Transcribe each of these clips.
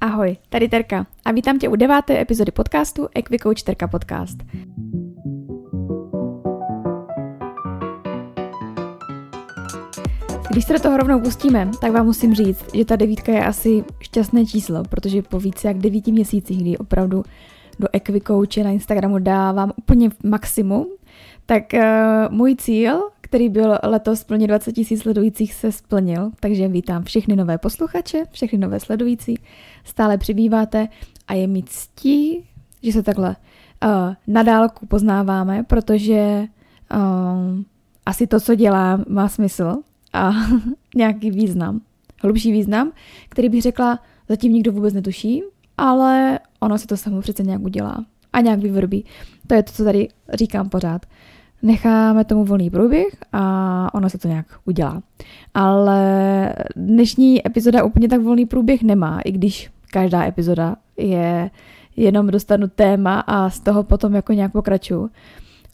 Ahoj, tady Terka a vítám tě u 9. epizody podcastu EquiCoach Terka Podcast. Když se do toho rovnou pustíme, tak vám musím říct, že ta 9 je asi šťastné číslo, protože po více jak 9 měsících, kdy opravdu do EquiCoache na Instagramu dávám úplně maximum, tak můj cíl, který byl letos plně 20 000 sledujících, se splnil, takže vítám všechny nové posluchače, všechny nové sledující, stále přibýváte a je mi ctí, že se takhle na dálku poznáváme, protože asi to, co dělám, má smysl a nějaký význam, hlubší význam, který bych řekla, zatím nikdo vůbec netuší, ale ono se to samo přece nějak udělá a nějak vyvrbí. To je to, co tady říkám pořád. Necháme tomu volný průběh a ono se to nějak udělá. Ale dnešní epizoda úplně tak volný průběh nemá, i když každá epizoda je jenom dostanu téma a z toho potom jako nějak pokračuju.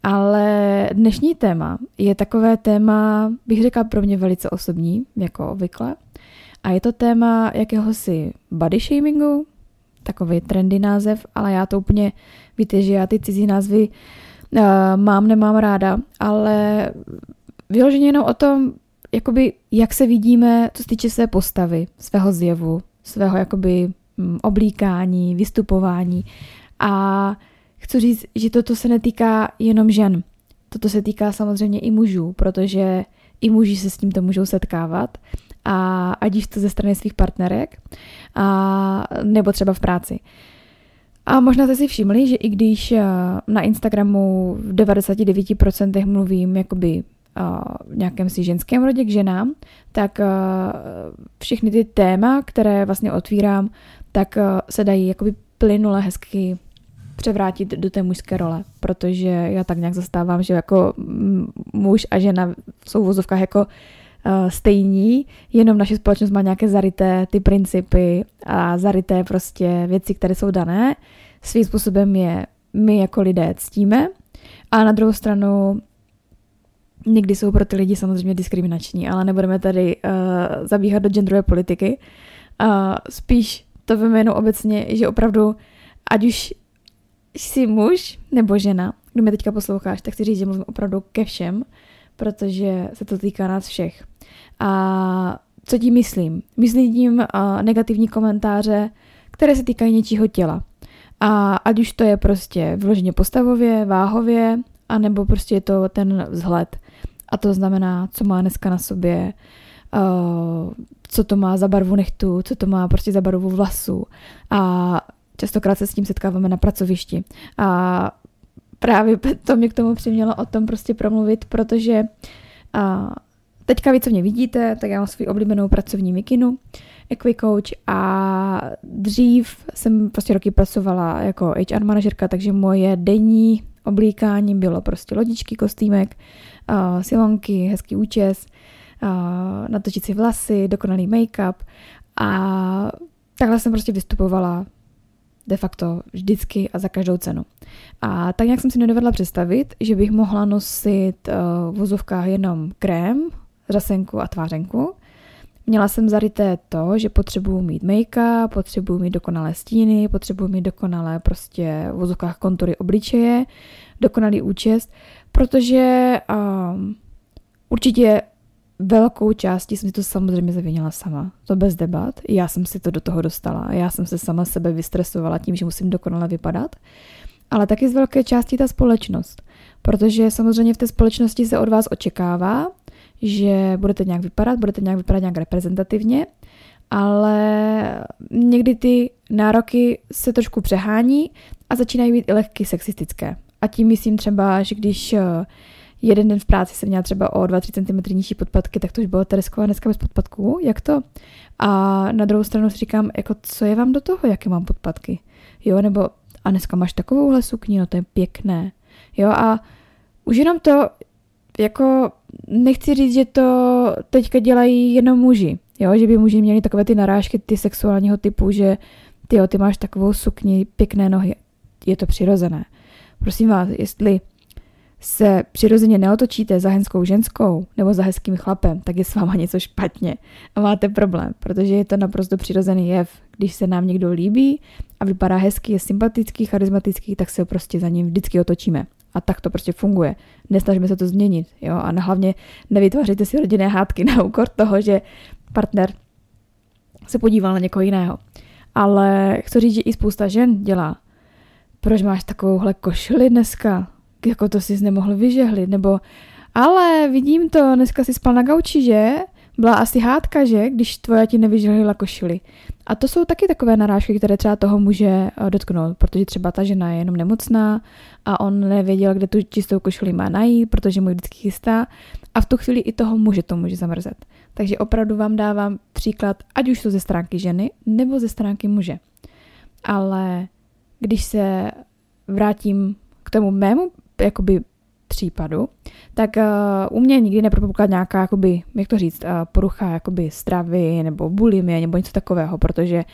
Ale dnešní téma je takové téma, bych řekla, pro mě velice osobní, jako obvykle. A je to téma jakéhosi body shamingu, takový trendy název, ale já to úplně, víte, že já ty cizí názvy nemám ráda, ale vyloženě jenom o tom, jakoby, jak se vidíme, co se týče své postavy, svého zjevu, svého jakoby oblíkání, vystupování. A chci říct, že toto se netýká jenom žen. Toto se týká samozřejmě i mužů, protože i muži se s tímto můžou setkávat. A ať už to ze strany svých partnerek, a nebo třeba v práci. A možná jste si všimli, že i když na Instagramu v 99% mluvím jakoby v nějakém si ženském rodě k ženám, tak všechny ty téma, které vlastně otvírám, tak se dají jakoby plynule hezky převrátit do té mužské role, protože já tak nějak zastávám, že jako muž a žena jsou v vozovkách jako stejní, jenom naše společnost má nějaké zaryté ty principy a zaryté prostě věci, které jsou dané. Svým způsobem je my jako lidé ctíme, a na druhou stranu někdy jsou pro ty lidi samozřejmě diskriminační, ale nebudeme tady zabíhat do genderové politiky. Spíš to veme jenom obecně, že opravdu, ať už jsi muž nebo žena, kdo mě teďka posloucháš, tak chci říct, že mluvím opravdu ke všem, protože se to týká nás všech. A co tím myslím? Myslím tím negativní komentáře, které se týkají něčího těla. A ať už to je prostě vyloženě postavově, váhově, anebo prostě je to ten vzhled. A to znamená, co má dneska na sobě, co to má za barvu nehtu, co to má prostě za barvu vlasů. A častokrát se s tím setkáváme na pracovišti. A právě to mě k tomu přimělo o tom prostě promluvit, protože teďka vy, co mě vidíte, tak já mám svou oblíbenou pracovní mikinu, EquiCoach, a dřív jsem prostě roky pracovala jako HR manažerka, takže moje denní oblíkání bylo prostě lodičky, kostýmek, silonky, hezký účes, natočit si vlasy, dokonalý make-up, a takhle jsem prostě vystupovala de facto vždycky a za každou cenu. A tak nějak jsem si nedovedla představit, že bych mohla nosit v vozovkách jenom krém, řasenku a tvářenku. Měla jsem zaryté to, že potřebuji mít make-up, potřebuji mít dokonalé stíny, potřebuji mít dokonalé prostě v vozovkách kontury obličeje, dokonalý účes, protože určitě velkou částí jsem si to samozřejmě zavinila sama. To bez debat. Já jsem si to do toho dostala. Já jsem se sama sebe vystresovala tím, že musím dokonale vypadat. Ale taky z velké části ta společnost. Protože samozřejmě v té společnosti se od vás očekává, že budete nějak vypadat nějak reprezentativně, ale někdy ty nároky se trošku přehání a začínají být i lehky sexistické. A tím myslím třeba, že když jeden den v práci jsem měla třeba o 2-3 cm nižší podpatky, tak to už bylo Teresková dneska bez podpatků, jak to? A na druhou stranu si říkám, jako co je vám do toho, jaké mám podpatky? Jo, nebo a dneska máš takovouhle sukni, no to je pěkné. Jo, a už jenom to, jako nechci říct, že to teďka dělají jenom muži, jo, že by muži měli takové ty narážky, ty sexuálního typu, že ty máš takovou sukni, pěkné nohy, je to přirozené. Prosím vás, jestli se přirozeně neotočíte za hezkou ženskou nebo za hezkým chlapem, tak je s váma něco špatně a máte problém, protože je to naprosto přirozený jev. Když se nám někdo líbí a vypadá hezky, je sympatický, charismatický, tak se prostě za ním vždycky otočíme. A tak to prostě funguje. Nesnažíme se to změnit. Jo? A hlavně nevytvářejte si rodinné hádky na úkor toho, že partner se podíval na někoho jiného. Ale chci říct, že i spousta žen dělá. Proč máš takovouhle košili dneska? Jako to jsi nemohl vyžehlit? Nebo ale vidím to, dneska jsi spal na gauči, že? Byla asi hádka, že? Když tvoja ti nevyžehlila košili. A to jsou taky takové narážky, které třeba toho může dotknout, protože třeba ta žena je jenom nemocná a on nevěděl, kde tu čistou košili má najít, protože mu ji vždycky chystá. A v tu chvíli i toho muže to může zamrzet. Takže opravdu vám dávám příklad, ať už to ze stránky ženy, nebo ze stránky muže. Ale když se vrátím k tomu mému jakoby případu, tak u mě nikdy nepropukla nějaká, jakoby, jak to říct, porucha jakoby stravy nebo bulimie nebo něco takového, protože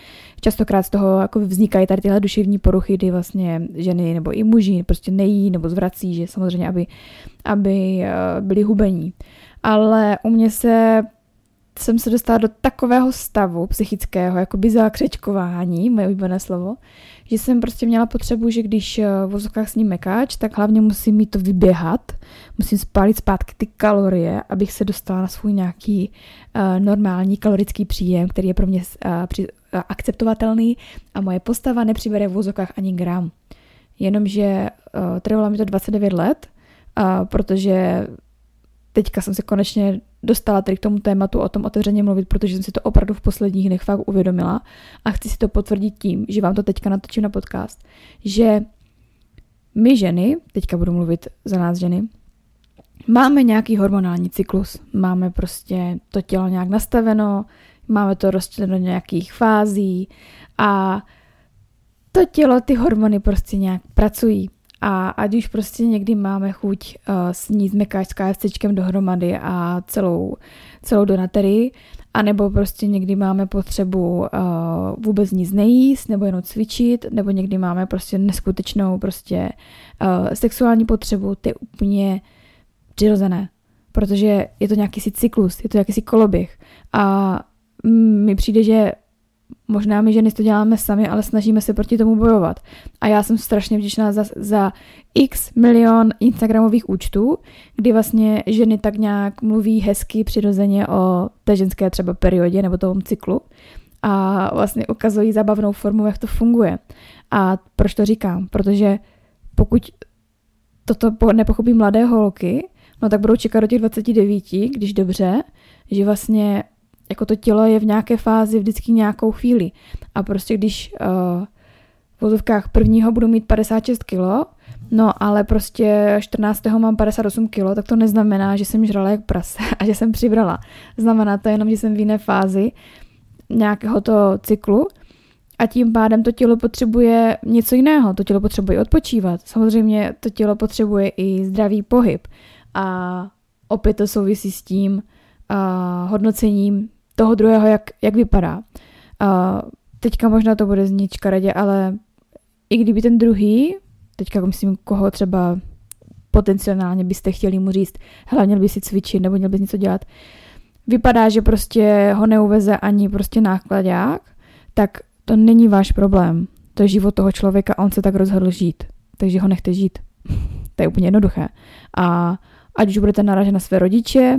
častokrát z toho jakoby vznikají tady tyhle duševní poruchy, kdy vlastně ženy nebo i muži prostě nejí nebo zvrací, že samozřejmě, aby byli hubení. Ale u mě jsem se dostala do takového stavu psychického, jakoby zákřečkování, moje oblíbené slovo, že jsem prostě měla potřebu, že když v vozovkách sním mekáč, tak hlavně musím mít to vyběhat, musím spálit zpátky ty kalorie, abych se dostala na svůj nějaký normální kalorický příjem, který je pro mě akceptovatelný a moje postava nepřibere v vozovkách ani gram. Jenomže trvalo mi to 29 let, protože teďka jsem se konečně dostala tady k tomu tématu o tom otevřeně mluvit, protože jsem si to opravdu v posledních dnech fakt uvědomila a chci si to potvrdit tím, že vám to teďka natočím na podcast, že my ženy, teďka budu mluvit za nás ženy, máme nějaký hormonální cyklus, máme prostě to tělo nějak nastaveno, máme to rozčleněno do nějakých fází a to tělo, ty hormony prostě nějak pracují. A ať už prostě někdy máme chuť sníst mekáč s KFCčkem dohromady a celou donaterii, anebo prostě někdy máme potřebu vůbec nic nejíst, nebo jenom cvičit, nebo někdy máme prostě neskutečnou prostě sexuální potřebu, to je úplně přirozené, protože je to nějakýsi cyklus, je to nějakýsi koloběh. A mi přijde, že možná my ženy to děláme sami, ale snažíme se proti tomu bojovat. A já jsem strašně vděčná za x milion instagramových účtů, kdy vlastně ženy tak nějak mluví hezky přirozeně o té ženské třeba periodě nebo tom cyklu a vlastně ukazují zábavnou formu, jak to funguje. A proč to říkám? Protože pokud toto nepochopí mladé holky, no tak budou čekat do těch 29, když dobře, že vlastně jako to tělo je v nějaké fázi vždycky nějakou chvíli. A prostě když v vozovkách prvního budu mít 56 kilo, no ale prostě 14. mám 58 kilo, tak to neznamená, že jsem žrala jak prase a že jsem přibrala. Znamená to jenom, že jsem v jiné fázi nějakého toho cyklu a tím pádem to tělo potřebuje něco jiného. To tělo potřebuje odpočívat. Samozřejmě to tělo potřebuje i zdravý pohyb. A opět to souvisí s tím hodnocením toho druhého, jak vypadá. Teďka možná to bude znít škaredě, ale i kdyby ten druhý, teďka myslím, koho třeba potenciálně byste chtěli mu říct, hele, měl by si cvičit nebo měl by něco dělat, vypadá, že prostě ho neuveze ani prostě nákladák, tak to není váš problém. To je život toho člověka, on se tak rozhodl žít. Takže ho nechte žít. To je úplně jednoduché. A ať už budete narážet na své rodiče,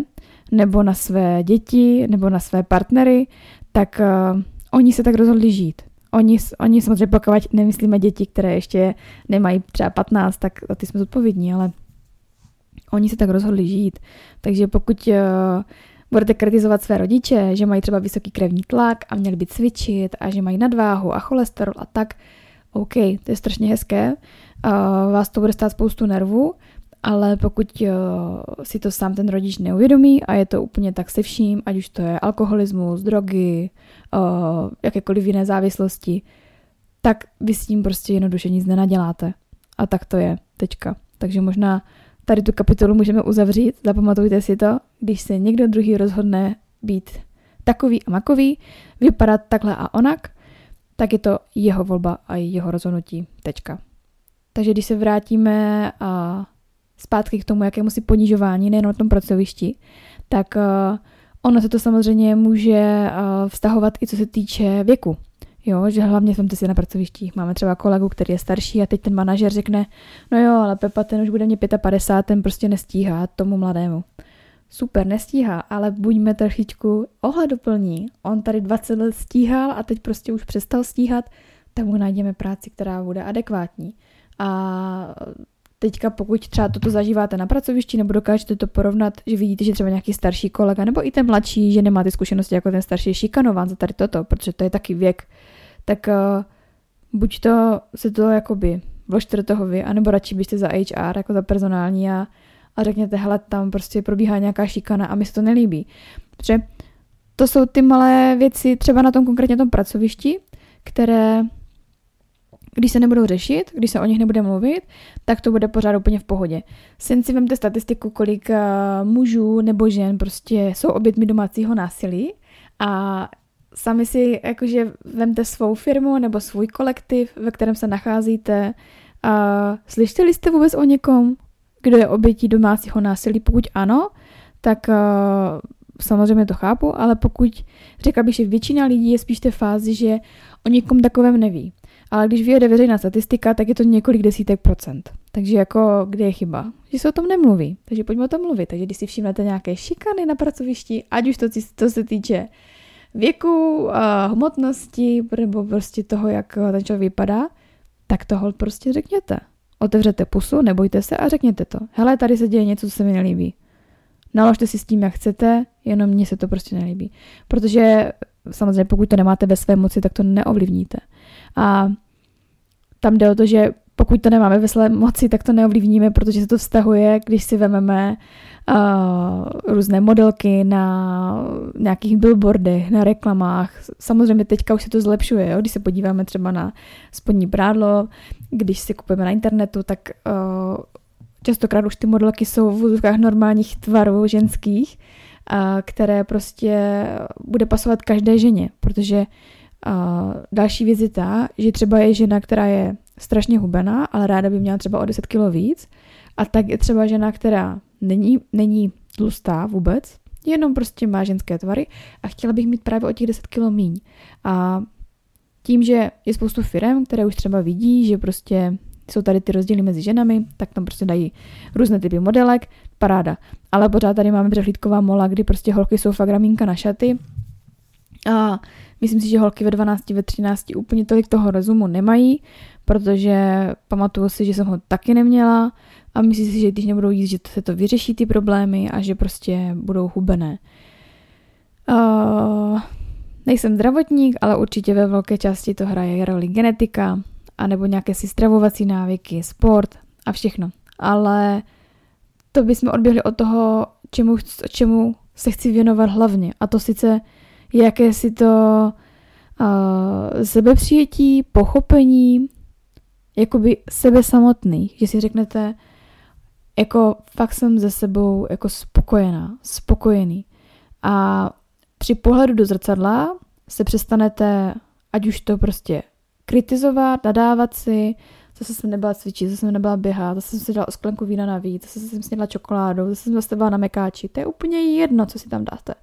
nebo na své děti, nebo na své partnery, tak oni se tak rozhodli žít. Oni samozřejmě, pokud nemyslíme děti, které ještě nemají třeba 15, tak za ty jsme zodpovědní, ale oni se tak rozhodli žít. Takže pokud budete kritizovat své rodiče, že mají třeba vysoký krevní tlak a měli by cvičit a že mají nadváhu a cholesterol a tak, OK, to je strašně hezké, vás to bude stát spoustu nervů, ale pokud si to sám ten rodič neuvědomí a je to úplně tak se vším, ať už to je alkoholismus, drogy, jakékoliv jiné závislosti, tak vy s tím prostě jednoduše nic nenaděláte. A tak to je, tečka. Takže možná tady tu kapitolu můžeme uzavřít, zapamatujte si to, když se někdo druhý rozhodne být takový a makový, vypadat takhle a onak, tak je to jeho volba a jeho rozhodnutí, tečka. Takže když se vrátíme a zpátky k tomu jakémusi ponižování, nejen na tom pracovišti, tak ono se to samozřejmě může vztahovat i co se týče věku. Jo, že hlavně jsem si na pracovištích. Máme třeba kolegu, který je starší a teď ten manažer řekne, no jo, ale Pepa, ten už bude mě 55, ten prostě nestíhá tomu mladému. Super, nestíhá, ale buďme trošičku ohleduplní. On tady 20 let stíhal a teď prostě už přestal stíhat, tak mu najdeme práci, která bude adekvátní. A teďka pokud třeba toto zažíváte na pracovišti nebo dokážete to porovnat, že vidíte, že třeba nějaký starší kolega nebo i ten mladší, že nemá ty zkušenosti jako ten starší, šikanován za tady toto, protože to je taky věk, tak buď to se to jakoby vložte do toho vy, anebo radši byste za HR, jako za personální a řekněte, hele, tam prostě probíhá nějaká šikana a mi se to nelíbí. Protože to jsou ty malé věci třeba na tom konkrétně tom pracovišti, které když se nebudou řešit, když se o nich nebude mluvit, tak to bude pořád úplně v pohodě. Sen si vemte statistiku, kolik mužů nebo žen prostě jsou obětmi domácího násilí a sami si jakože vemte svou firmu nebo svůj kolektiv, ve kterém se nacházíte. Slyšeli jste vůbec o někom, kdo je obětí domácího násilí? Pokud ano, tak samozřejmě to chápu, ale pokud řekla bych, že většina lidí je spíš té fázi, že o někom takovém neví. Ale když vyjede veřejná statistika, tak je to několik desítek procent. Takže jako, kde je chyba? Že se o tom nemluví. Takže pojďme o tom mluvit. Takže když si všimnete nějaké šikany na pracovišti, ať už to se týče věku, hmotnosti, nebo prostě toho, jak ten člověk vypadá, tak to holt prostě řekněte. Otevřete pusu, nebojte se a řekněte to. Hele, tady se děje něco, co se mi nelíbí. Naložte si s tím, jak chcete, jenom mně se to prostě nelíbí. Protože samozřejmě, pokud to nemáte ve své moci, tak to neovlivníte. A tam jde o to, že pokud to nemáme ve své moci, tak to neovlivníme, protože se to vztahuje, když si vezmeme různé modelky na nějakých billboardech, na reklamách. Samozřejmě teďka už se to zlepšuje, jo? Když se podíváme třeba na spodní prádlo, když si kupujeme na internetu, tak častokrát už ty modelky jsou v úzkách normálních tvarů ženských, které prostě bude pasovat každé ženě, protože další věc je ta, že třeba je žena, která je strašně hubená, ale ráda by měla třeba o 10 kg víc, a tak je třeba žena, která není tlustá vůbec, jenom prostě má ženské tvary a chtěla bych mít právě o těch 10 kg míň. A tím, že je spoustu firem, které už třeba vidí, že prostě jsou tady ty rozdíly mezi ženami, tak tam prostě dají různé typy modelek, paráda. Ale pořád tady máme přehlídková mola, kdy prostě holky jsou fakt ramínka na šaty a myslím si, že holky ve 12, ve 13 úplně tolik toho rozumu nemají, protože pamatuju si, že jsem ho taky neměla a myslím si, že když nebudou jíst, že se to vyřeší ty problémy a že prostě budou hubené. Nejsem zdravotník, ale určitě ve velké části to hraje roli genetika a nebo nějaké si stravovací návyky, sport a všechno. Ale to bychom odběhli od toho, čemu se chci věnovat hlavně. A to sice jaké si to sebepřijetí, pochopení, jakoby sebe samotný. Že si řeknete, jako fakt jsem ze sebou jako spokojený. A při pohledu do zrcadla se přestanete, ať už to prostě kritizovat, nadávat si, zase jsem nebyla cvičit, zase jsem nebyla běhat, zase jsem si dala sklenku vína navíc, zase jsem snědla čokoládu, zase jsem zase byla na mekáči. To je úplně jedno, co si tam dáte.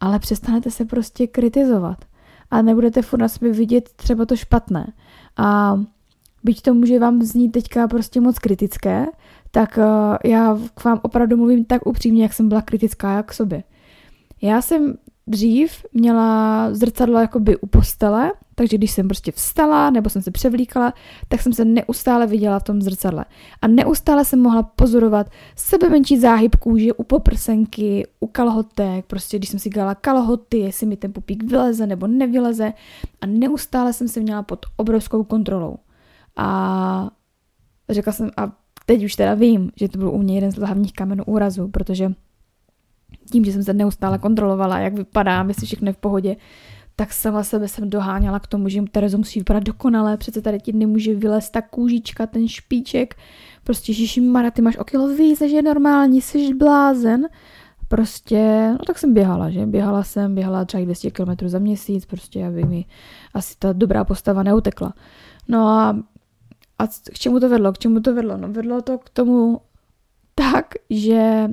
Ale přestanete se prostě kritizovat a nebudete furt na sobě vidět třeba to špatné. A byť to může vám znít teďka prostě moc kritické, tak já k vám opravdu mluvím tak upřímně, jak jsem byla kritická jak k sobě. Já jsem dřív měla zrcadlo jakoby u postele, takže když jsem prostě vstala nebo jsem se převlíkala, tak jsem se neustále viděla v tom zrcadle. A neustále jsem mohla pozorovat sebe menší záhyb kůže u poprsenky, u kalhotek, prostě když jsem si dělala kalhoty, jestli mi ten pupík vyleze nebo nevyleze. A neustále jsem se měla pod obrovskou kontrolou. A řekla jsem, a teď už teda vím, že to byl u mě jeden z hlavních kamenů úrazu, protože tím, že jsem se neustále kontrolovala, jak vypadám, jestli všechno je v pohodě, tak sama sebe jsem doháněla k tomu, že Terezo musí vypadat dokonale, přece tady ti nemůže vylézt ta kůžička, ten špiček, prostě ježišmarja, ty máš o kilo víc, než je normální, jsi blázen, prostě, no tak jsem běhala, že? Běhala třeba 200 km za měsíc, prostě, aby mi asi ta dobrá postava neutekla. No a k čemu to vedlo? No vedlo to k tomu tak, že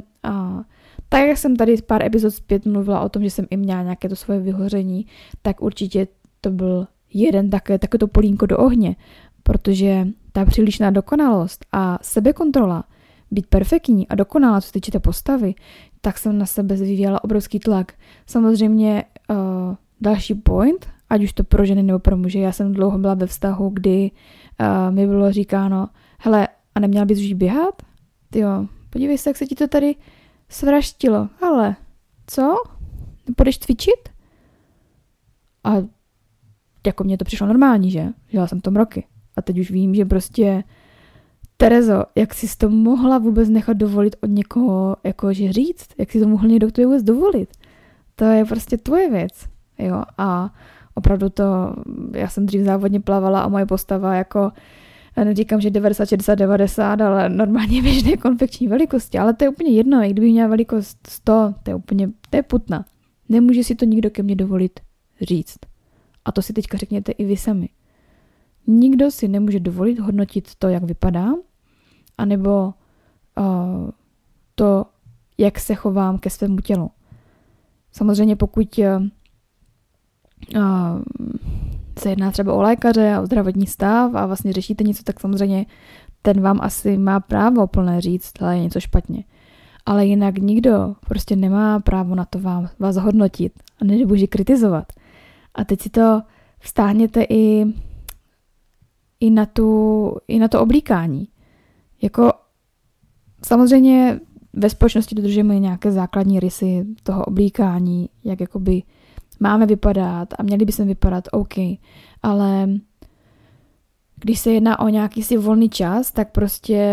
tak, jak jsem tady pár epizod zpět mluvila o tom, že jsem i měla nějaké to svoje vyhoření, tak určitě to byl jeden takové to polínko do ohně, protože ta přílišná dokonalost a sebekontrola, být perfektní a dokonalá, co se týče té postavy, tak jsem na sebe vyvíjela obrovský tlak. Samozřejmě další point, ať už to pro ženy nebo pro muže, já jsem dlouho byla ve vztahu, kdy mi bylo říkáno, hele, a neměla bys už běhat? Tyjo, podívej se, jak se ti to tady svraštilo. Hele, co? Půjdeš cvičit? A jako mně to přišlo normální, že? Žila jsem tom roky. A teď už vím, že prostě Terezo, jak jsi to mohla vůbec nechat dovolit od někoho, jakože říct? Jak jsi to mohla někdo k vůbec dovolit? To je prostě tvoje věc, jo? A opravdu to, já jsem dřív závodně plavala a moje postava jako, neříkám, že 90, 60, 90, ale normálně běžné konfekční velikosti, ale to je úplně jedno, i kdybych měla velikost 100, to je putna. Nemůže si to nikdo ke mně dovolit říct. A to si teďka řekněte i vy sami. Nikdo si nemůže dovolit hodnotit to, jak vypadám, anebo to, jak se chovám ke svému tělu. Samozřejmě pokud se jedná třeba o lékaře a o zdravotní stav a vlastně řešíte něco, tak samozřejmě ten vám asi má právo plné říct, ale je něco špatně. Ale jinak nikdo prostě nemá právo na to vás hodnotit a nebo ji kritizovat. A teď si to vztáhněte i na to oblíkání. Jako samozřejmě ve společnosti dodržujeme nějaké základní rysy toho oblíkání, jak jakoby máme vypadat a měli bychom vypadat OK, ale když se jedná o nějaký si volný čas, tak prostě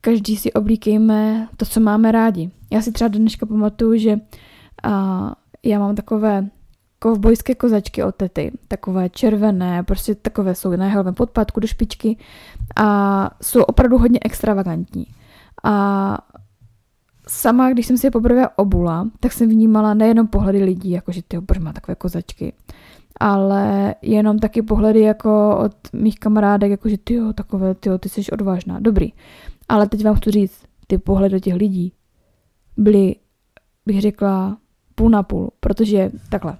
každý si oblíkejme to, co máme rádi. Já si třeba dneška pamatuju, že já mám takové kovbojské kozačky od tety, takové červené, prostě takové jsou na jehovém podpátku do špičky a jsou opravdu hodně extravagantní. A sama, když jsem si je poprvé obula, tak jsem vnímala nejenom pohledy lidí, jakože tyjo, proč má takové kozačky, ale jenom taky pohledy jako od mých kamarádek, jakože tyjo, takové, tyjo, ty jsi odvážná, dobrý. Ale teď vám chci říct, ty pohledy do těch lidí byly, bych řekla, půl na půl, protože takhle.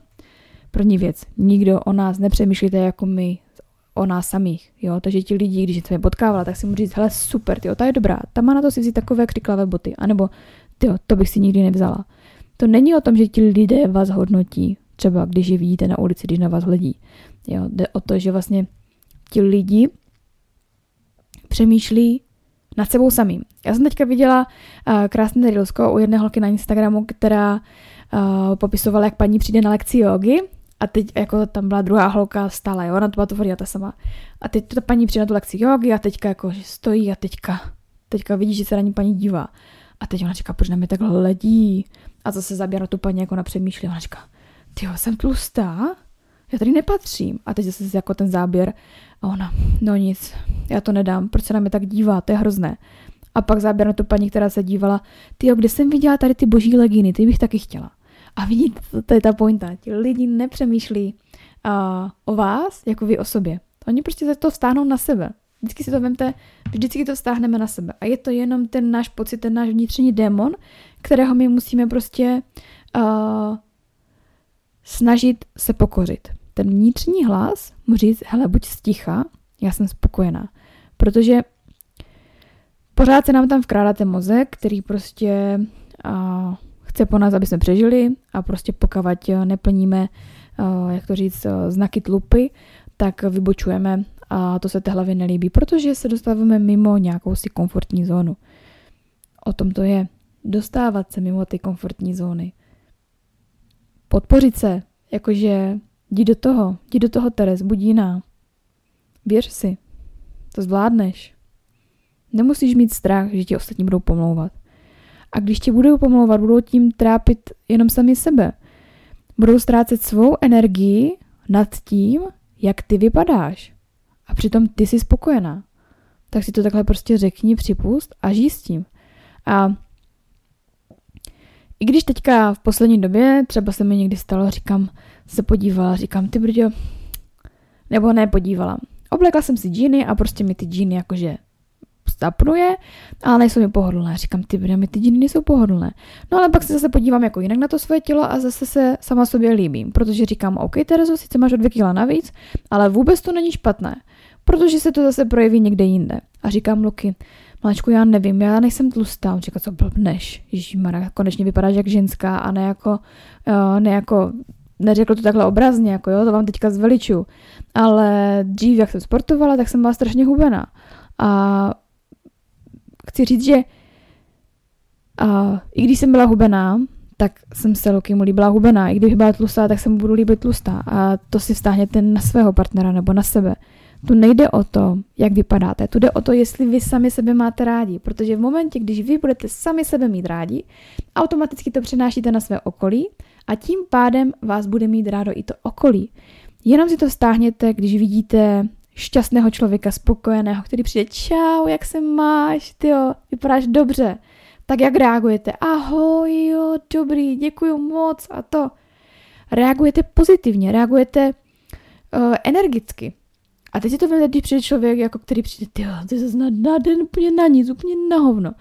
První věc, nikdo o nás nepřemýšlíte jako my o nás samých, jo, takže ti lidi, když jsem je potkávala, tak si můžu říct, hele, super, tyjo, ta je dobrá, ta má na to si vzít takové křiklavé boty, anebo, tyjo, to bych si nikdy nevzala. To není o tom, že ti lidé vás hodnotí, třeba když je vidíte na ulici, když na vás hledí, jo, jde o to, že vlastně ti lidi přemýšlí nad sebou samým. Já jsem teďka viděla krásné reelsko u jedné holky na Instagramu, která popisovala, jak paní přijde na lekci jógy a teď jako tam byla druhá holka stála, jo, ona to byla tvořila ta sama. A teď ta paní přijde na tu lekci jógy a teďka jako stojí a teďka vidí, že se na ní paní dívá. A teď ona říká, proč na mě tak hledí? A zase zabírá tu paní, jako ona přemýšlí. Ona říká, tyjo, jsem tlustá? Já tady nepatřím. A teď zase jako ten záběr a ona, no nic, já to nedám, proč se na mě tak dívá, to je hrozné. A pak záběr na tu paní, která se dívala, tyjo, kde jsem viděla tady ty boží legíny, ty bych taky chtěla. A vidíte, to je ta pointa. Ti lidi nepřemýšlí o vás jako vy o sobě. Oni prostě za to stáhnou na sebe. Vždycky to stáhneme na sebe. A je to jenom ten náš pocit, ten náš vnitřní démon, kterého my musíme prostě snažit se pokořit. Ten vnitřní hlas mu říct, hele, buď sticha, já jsem spokojená. Protože pořád se nám tam vkrádá ten mozek, který prostě chce po nás, aby jsme přežili a prostě pokud neplníme, jak to říct, znaky tlupy, tak vybočujeme a to se té hlavě nelíbí, protože se dostáváme mimo nějakou si komfortní zónu. O tom to je. Dostávat se mimo ty komfortní zóny. Podpořit se, jakože jdi do toho, Teres, buď jiná. Věř si, to zvládneš. Nemusíš mít strach, že ti ostatní budou pomlouvat. A když ti budou pomlouvat, budou tím trápit jenom sami sebe. Budou ztrácet svou energii nad tím, jak ty vypadáš. A přitom ty jsi spokojená. Tak si to takhle prostě řekni, připust a žij s tím. A i když teďka v poslední době, třeba se mi někdy stalo, říkám, ty brďo, nebo nepodívala. Oblekla jsem si džíny a prostě mi ty džíny jakože zapnuje, ale nejsou mi pohodlné. Říkám, ty brámy, ty dny nejsou pohodlné. No ale pak se zase podívám jako jinak na to svoje tělo a zase se sama sobě líbím, protože říkám, OK, Terezo, sice máš o 2 kila navíc, ale vůbec to není špatné, protože se to zase projeví někde jinde. A říkám Luky, mláčku, já nevím, já nejsem tlustá. On říká, co blbneš, ježímara, konečně vypadáš jak ženská a ne jako neřekl to takhle obrazně, jako jo, to vám teďka zveliču. Ale dřív, jak jsem sportovala, tak jsem byla strašně hubená. A chci říct, že i když jsem byla hubená, tak jsem se Luky mu líbila hubená. I kdybych byla tlustá, tak se mu budu líbit tlustá. A to si vztáhněte na svého partnera nebo na sebe. Tu nejde o to, jak vypadáte, tu jde o to, jestli vy sami sebe máte rádi, protože v momentě, když vy budete sami sebe mít rádi, automaticky to přenášíte na své okolí a tím pádem vás bude mít rádo i to okolí. Jenom si to vztáhněte, když vidíte šťastného člověka, spokojeného, který přijde, čau, jak se máš, tyjo, vypadáš dobře, tak jak reagujete? Ahoj, jo, dobrý, děkuju moc a to. Reagujete pozitivně, reagujete energicky. A teď si to vemte, když přijde člověk, jako který přijde, tyjo, to je zase na den úplně na nic, úplně na hovno.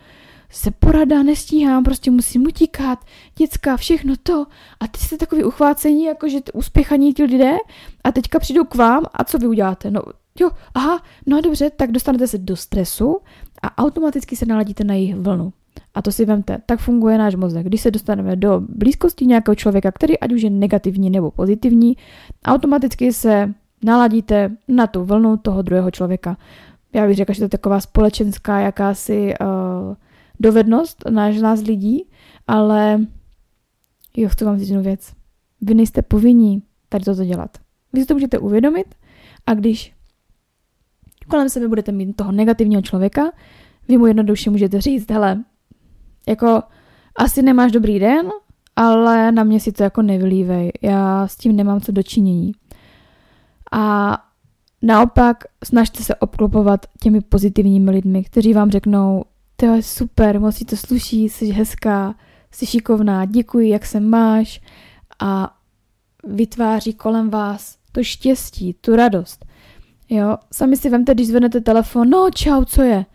Se poradá, nestíhám, prostě musím utíkat, děcka, všechno to. A teď jste takový uchvácení, jakože uspěchaní ti lidé a teďka přijdou k vám a co vy uděláte? No jo, aha, no dobře, tak dostanete se do stresu a automaticky se naladíte na jejich vlnu. A to si vemte, tak funguje náš mozek. Když se dostaneme do blízkosti nějakého člověka, který ať už je negativní nebo pozitivní, automaticky se naladíte na tu vlnu toho druhého člověka. Já bych řekla, že to je taková společenská jakási dovednost nás lidí, ale jo, chci vám říct jednu věc. Vy nejste povinní tady toto dělat. Vy si to můžete uvědomit a když kolem sebe budete mít toho negativního člověka, vy mu jednoduše můžete říct, hele, jako asi nemáš dobrý den, ale na mě si to jako nevylívej. Já s tím nemám co dočinění. A naopak snažte se obklopovat těmi pozitivními lidmi, kteří vám řeknou, to je super, moc si to sluší, jsi hezká, jsi šikovná, děkuji, jak se máš a vytváří kolem vás to štěstí, tu radost. Jo, sami si vemte, když zvednete telefon, no čau, co je?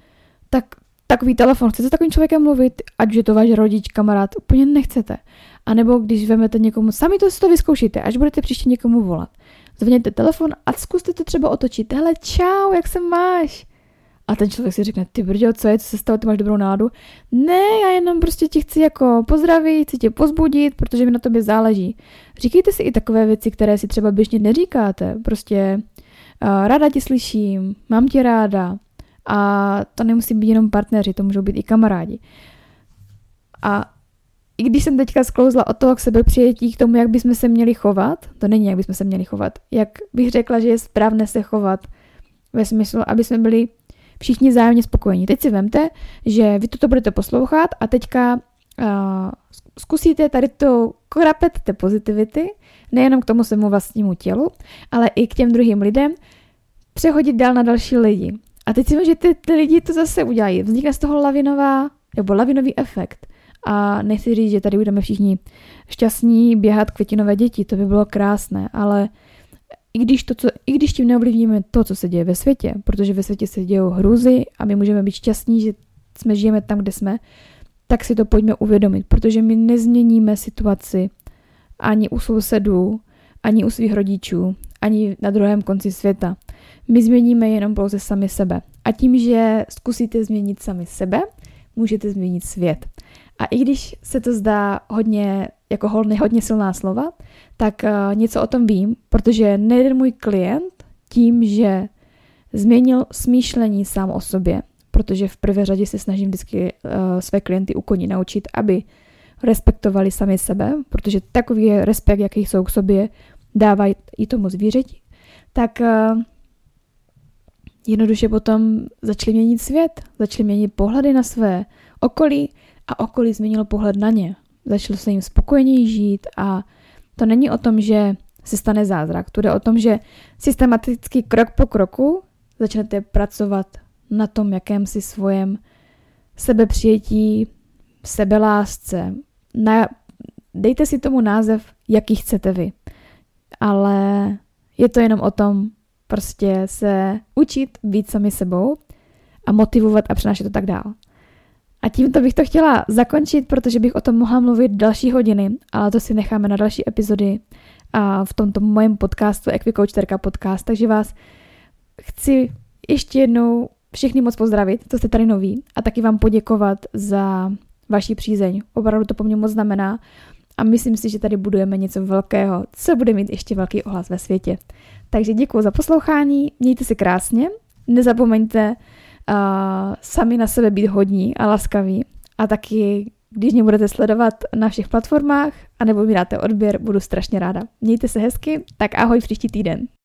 Tak takový telefon, chcete s takovým člověkem mluvit, ať už je to váš rodič, kamarád, úplně nechcete. A nebo když vemete někomu, sami to si to vyzkoušíte, až budete příště někomu volat. Zvedněte telefon a zkuste to třeba otočit. Hele, čau, jak se máš? A ten člověk si řekne, ty brďo, co se stalo, ty máš dobrou náladu? Ne, já jenom prostě ti chci jako pozdravit, chci tě pozbudit, protože mi na tobě záleží. Říkejte si i takové věci, které si třeba běžně neříkáte. Prostě ráda tě slyším, mám tě ráda. A to nemusí být jenom partneři, to můžou být i kamarádi. A i když jsem teďka sklouzla od toho k sebepřijetí, k tomu, jak bychom se měli chovat, to není, jak bychom se měli chovat, jak bych řekla, že je správné se chovat ve smyslu, aby jsme byli všichni vzájemně spokojení. Teď si vemte, že vy toto budete poslouchat a teďka zkusíte tady to krapet té pozitivity, nejenom k tomu svému vlastnímu tělu, ale i k těm druhým lidem, přehodit dál na další lidi. A teď si vem, že ty lidi to zase udělají. Vznikne z toho lavinový efekt. A nechci říct, že tady budeme všichni šťastní běhat květinové děti, to by bylo krásné, ale i když tím neovlivníme to, co se děje ve světě, protože ve světě se dějou hrůzy a my můžeme být šťastní, že jsme žijeme tam, kde jsme, tak si to pojďme uvědomit, protože my nezměníme situaci ani u sousedů, ani u svých rodičů, ani na druhém konci světa. My změníme jenom pouze sami sebe. A tím, že zkusíte změnit sami sebe, můžete změnit svět. A i když se to zdá hodně silná slova, tak něco o tom vím, protože nejeden můj klient tím, že změnil smýšlení sám o sobě, protože v prvé řadě se snažím vždycky své klienty naučit, aby respektovali sami sebe, protože takový respekt, jaký jsou k sobě, dávají i tomu zvířeti, tak jednoduše potom začali měnit svět, začali měnit pohledy na své okolí, a okolí změnilo pohled na ně. Začalo se jim spokojeněji žít a to není o tom, že se stane zázrak. To jde o tom, že systematicky krok po kroku začnete pracovat na tom, jakém si svojem sebepřijetí, sebelásce. Dejte si tomu název, jaký chcete vy. Ale je to jenom o tom prostě se učit být sami sebou a motivovat a přenášet to tak dál. A tímto bych to chtěla zakončit, protože bych o tom mohla mluvit další hodiny, ale to si necháme na další epizody a v tomto mém podcastu EquiCoach Terka Podcast. Takže vás chci ještě jednou všichni moc pozdravit, to jste tady noví, a taky vám poděkovat za vaši přízeň. Opravdu to po mně moc znamená a myslím si, že tady budujeme něco velkého, co bude mít ještě velký ohlas ve světě. Takže děkuji za poslouchání, mějte se krásně, nezapomeňte sami na sebe být hodní a laskaví a taky, když mě budete sledovat na všech platformách anebo mi dáte odběr, budu strašně ráda. Mějte se hezky, tak ahoj příští týden.